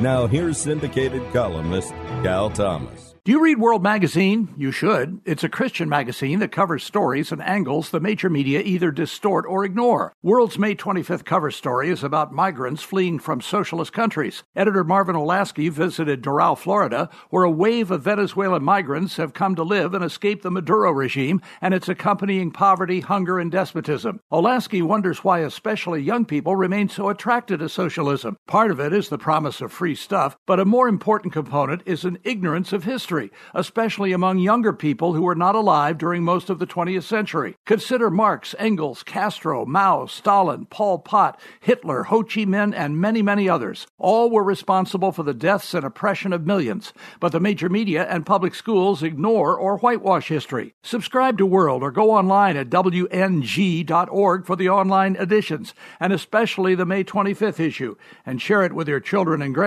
Now here's syndicated columnist Cal Thomas. Do you read World Magazine? You should. It's a Christian magazine that covers stories and angles the major media either distort or ignore. World's May 25th cover story is about migrants fleeing from socialist countries. Editor Marvin Olasky visited Doral, Florida, where a wave of Venezuelan migrants have come to live and escape the Maduro regime and its accompanying poverty, hunger, and despotism. Olasky wonders why especially young people remain so attracted to socialism. Part of it is the promise of free stuff, but a more important component is an ignorance of history, especially among younger people who were not alive during most of the 20th century. Consider Marx, Engels, Castro, Mao, Stalin, Pol Pot, Hitler, Ho Chi Minh, and many, many others. All were responsible for the deaths and oppression of millions, but the major media and public schools ignore or whitewash history. Subscribe to World or go online at WNG.org for the online editions, and especially the May 25th issue, and share it with your children and